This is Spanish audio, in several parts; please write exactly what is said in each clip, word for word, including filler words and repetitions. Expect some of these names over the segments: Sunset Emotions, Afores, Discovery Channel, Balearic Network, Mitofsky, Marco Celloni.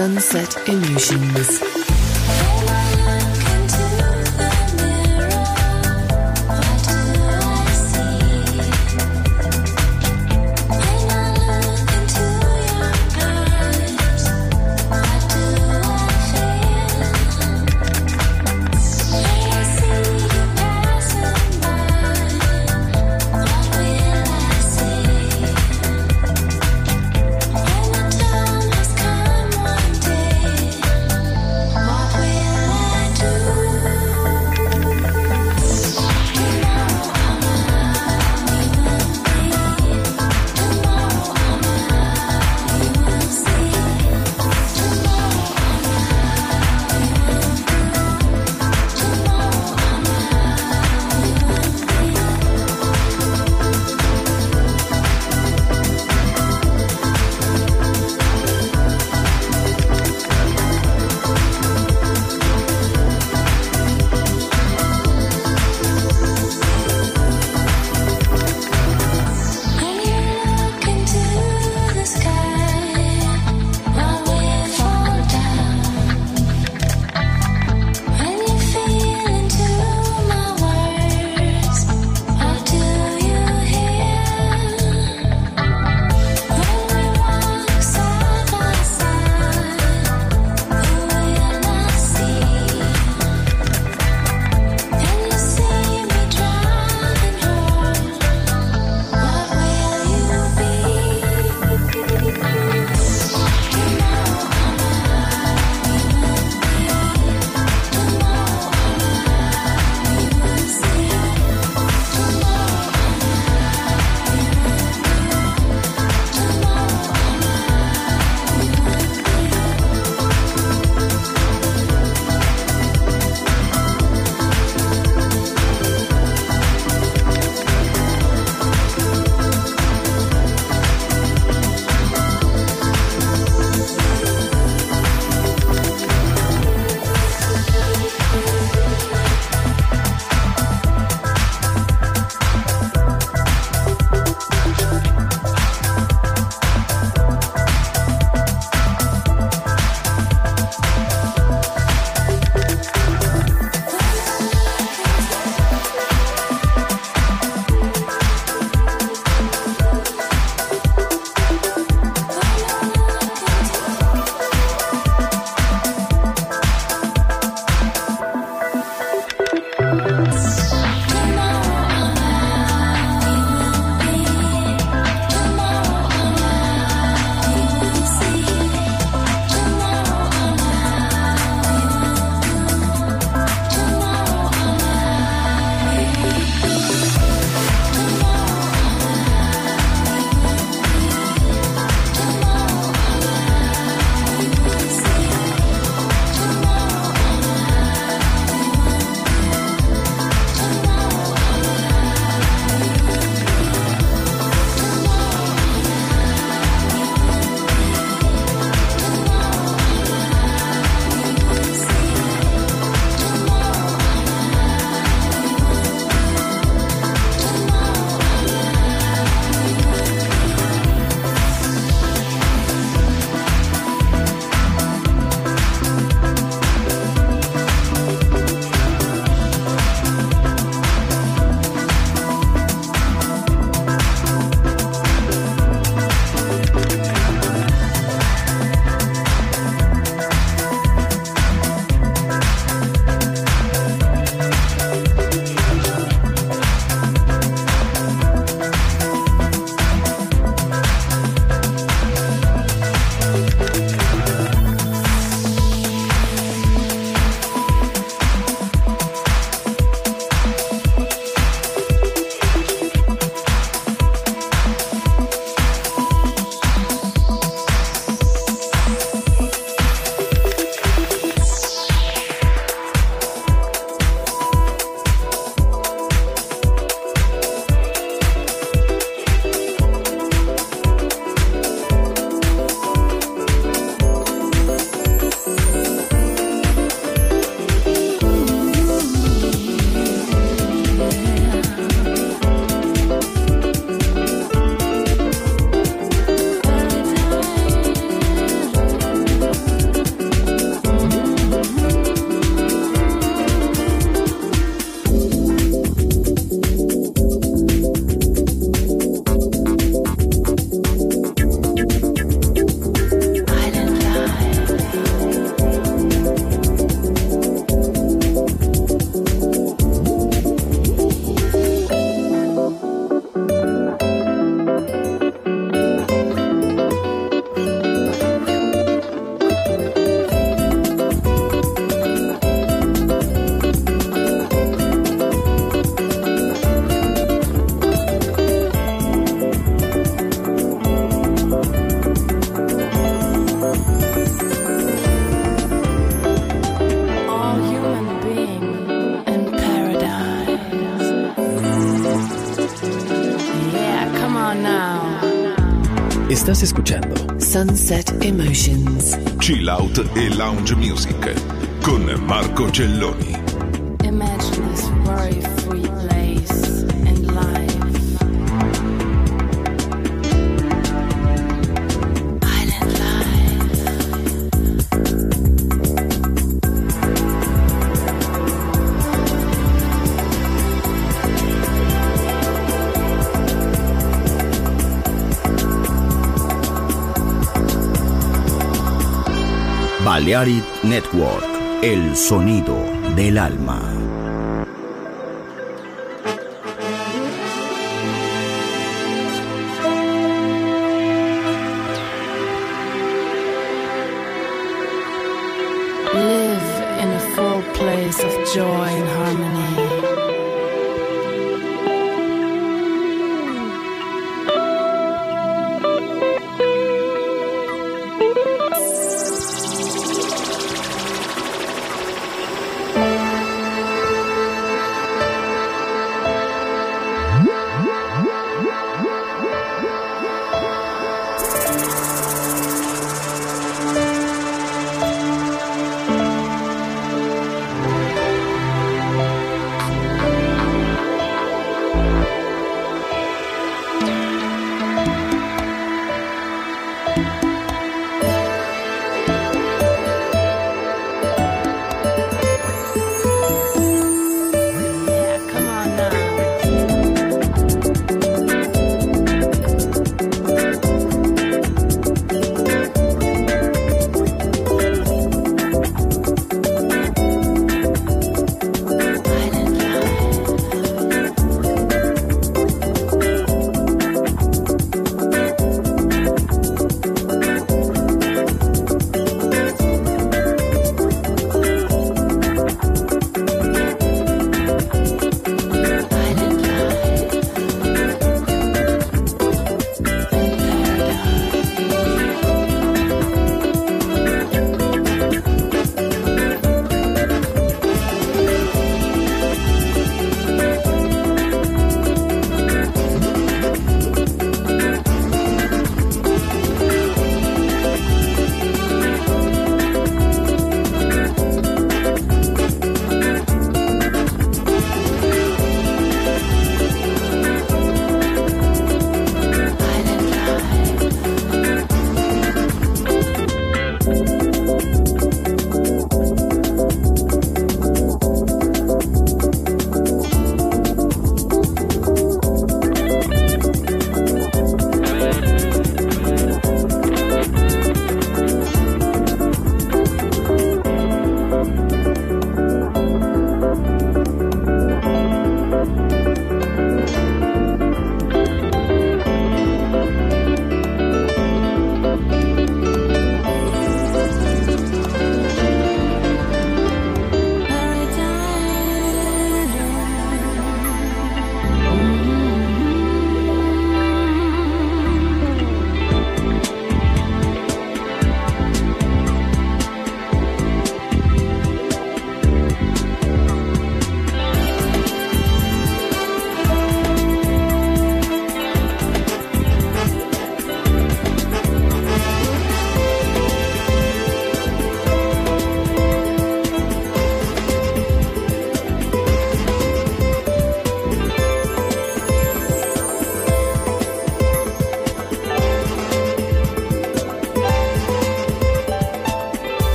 Sunset Emotions. on now. Estás escuchando Sunset Emotions, chill out e lounge music con Marco Celloni. Imagine this worry-free place and life. Balearic Network, el sonido del alma.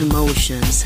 Emotions.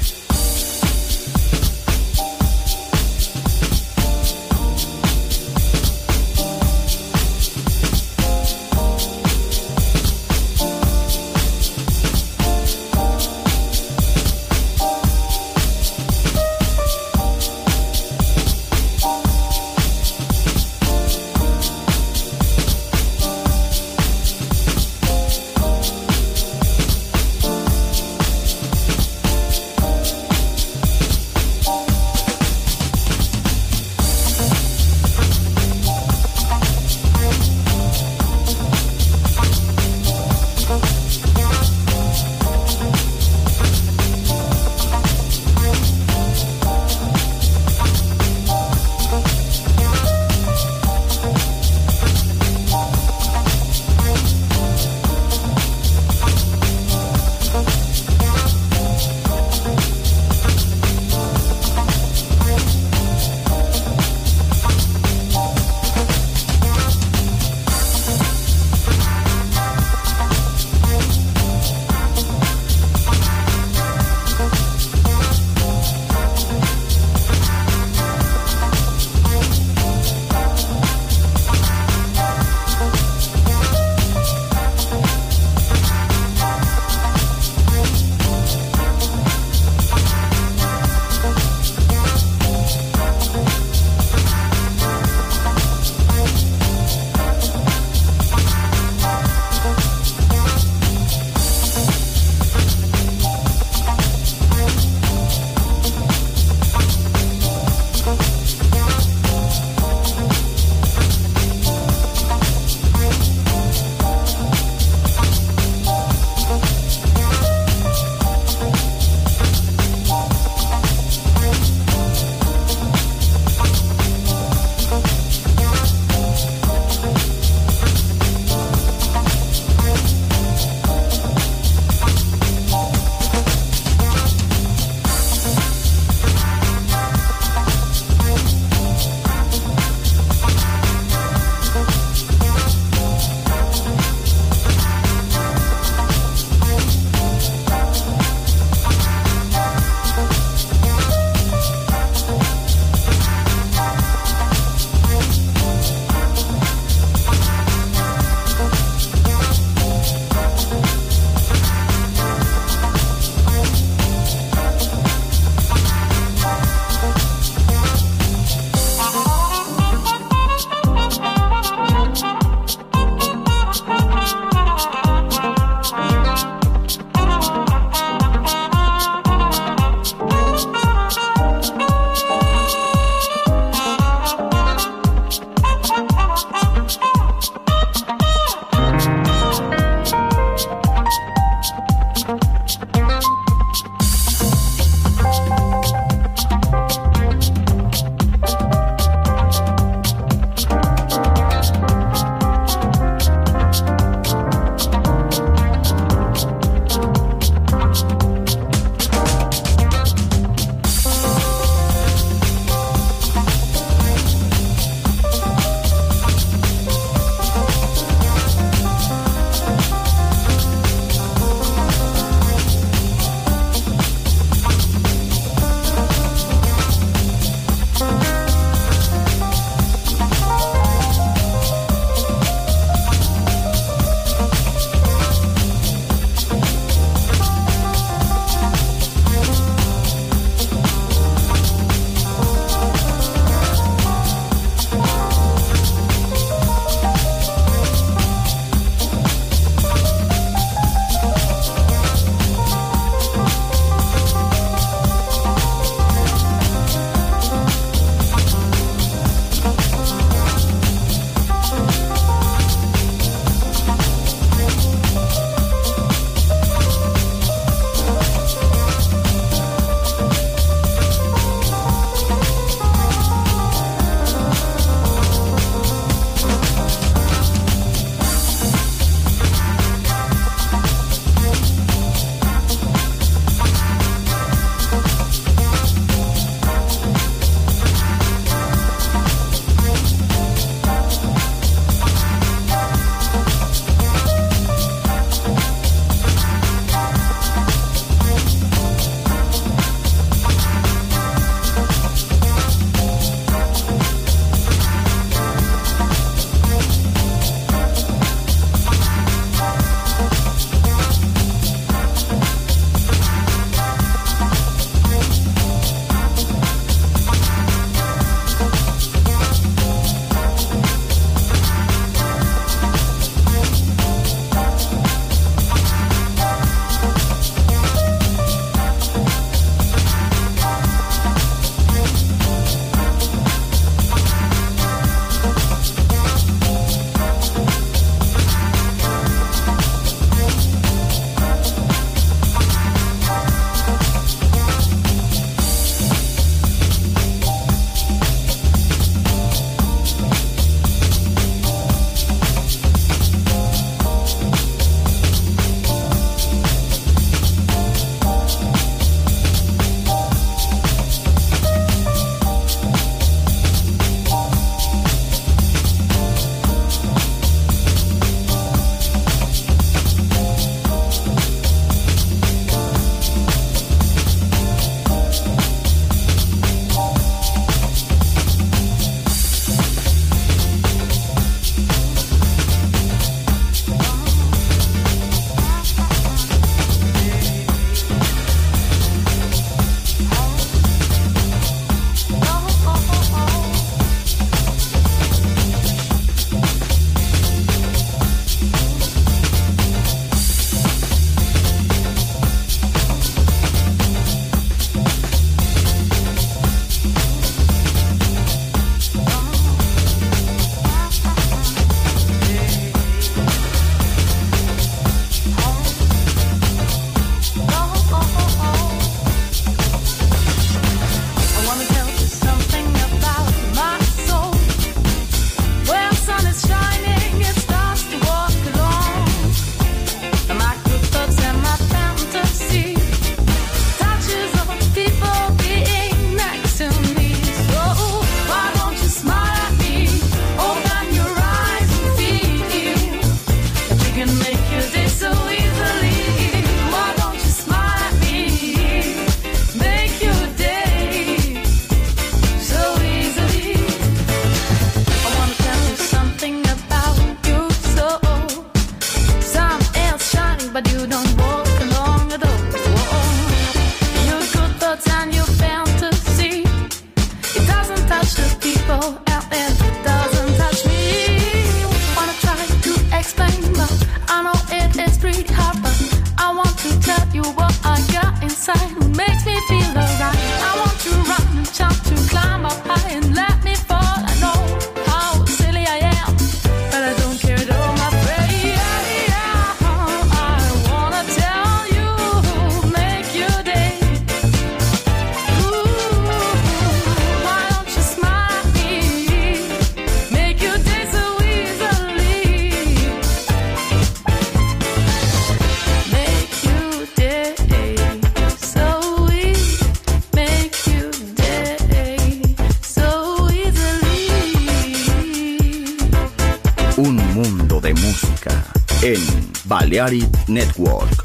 Un mundo de música en Balearic Network.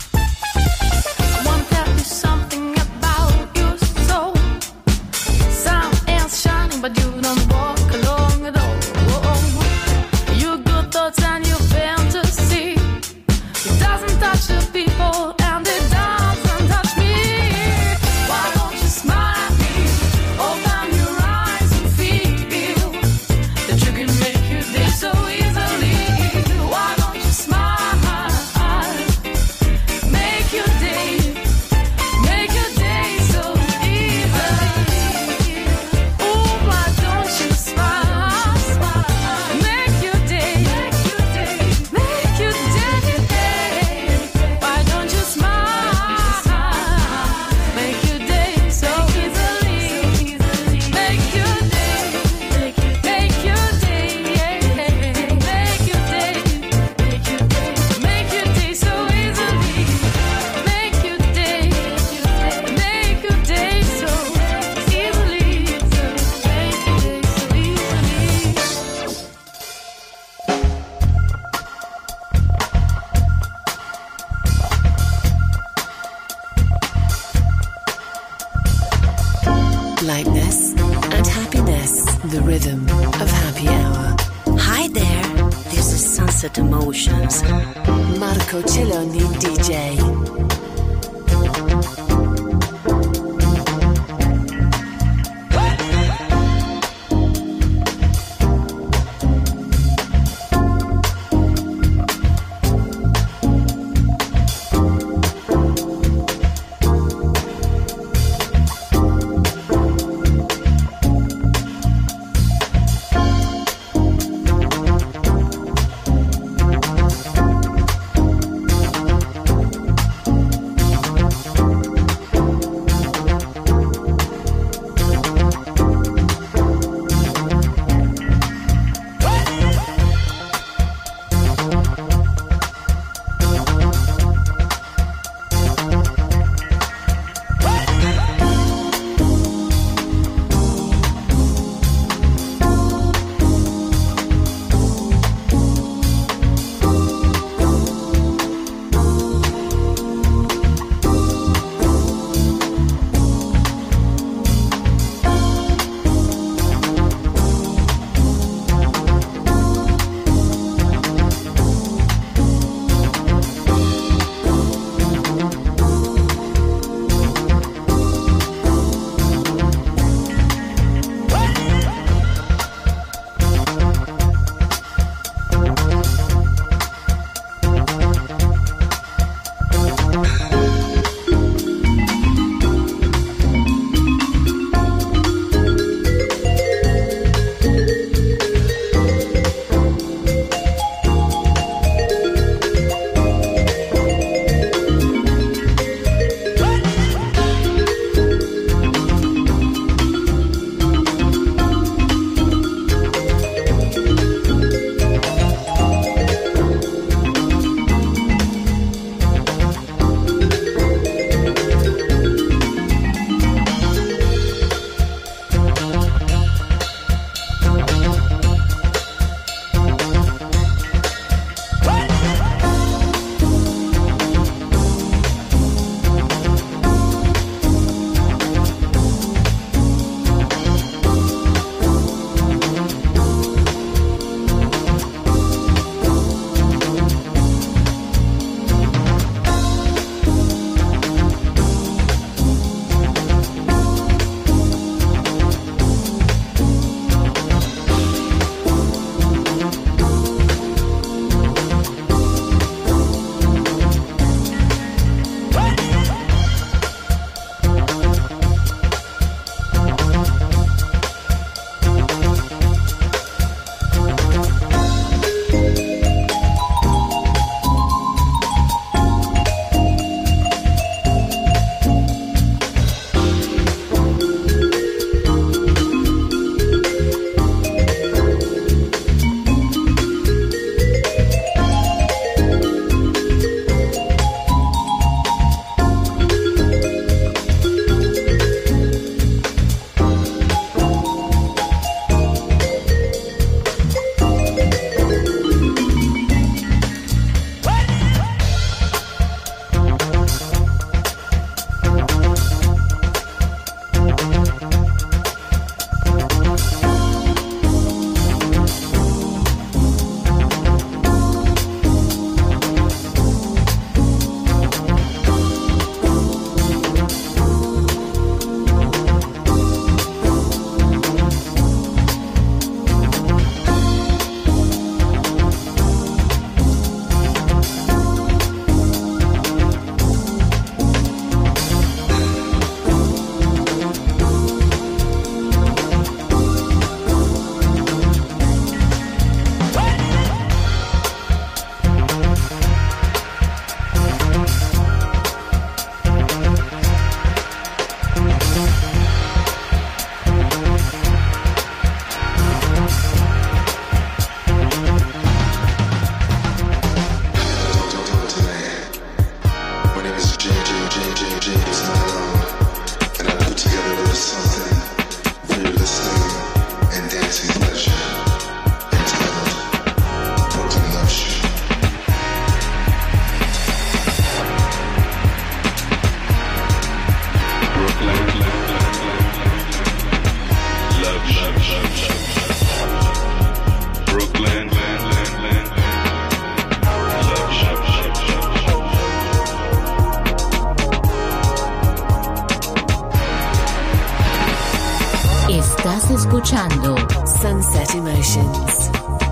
Sunset Emotions, Marco Celloni D J. escuchando Sunset Emotions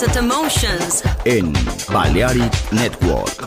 Sunset Emotions en Balearic Network.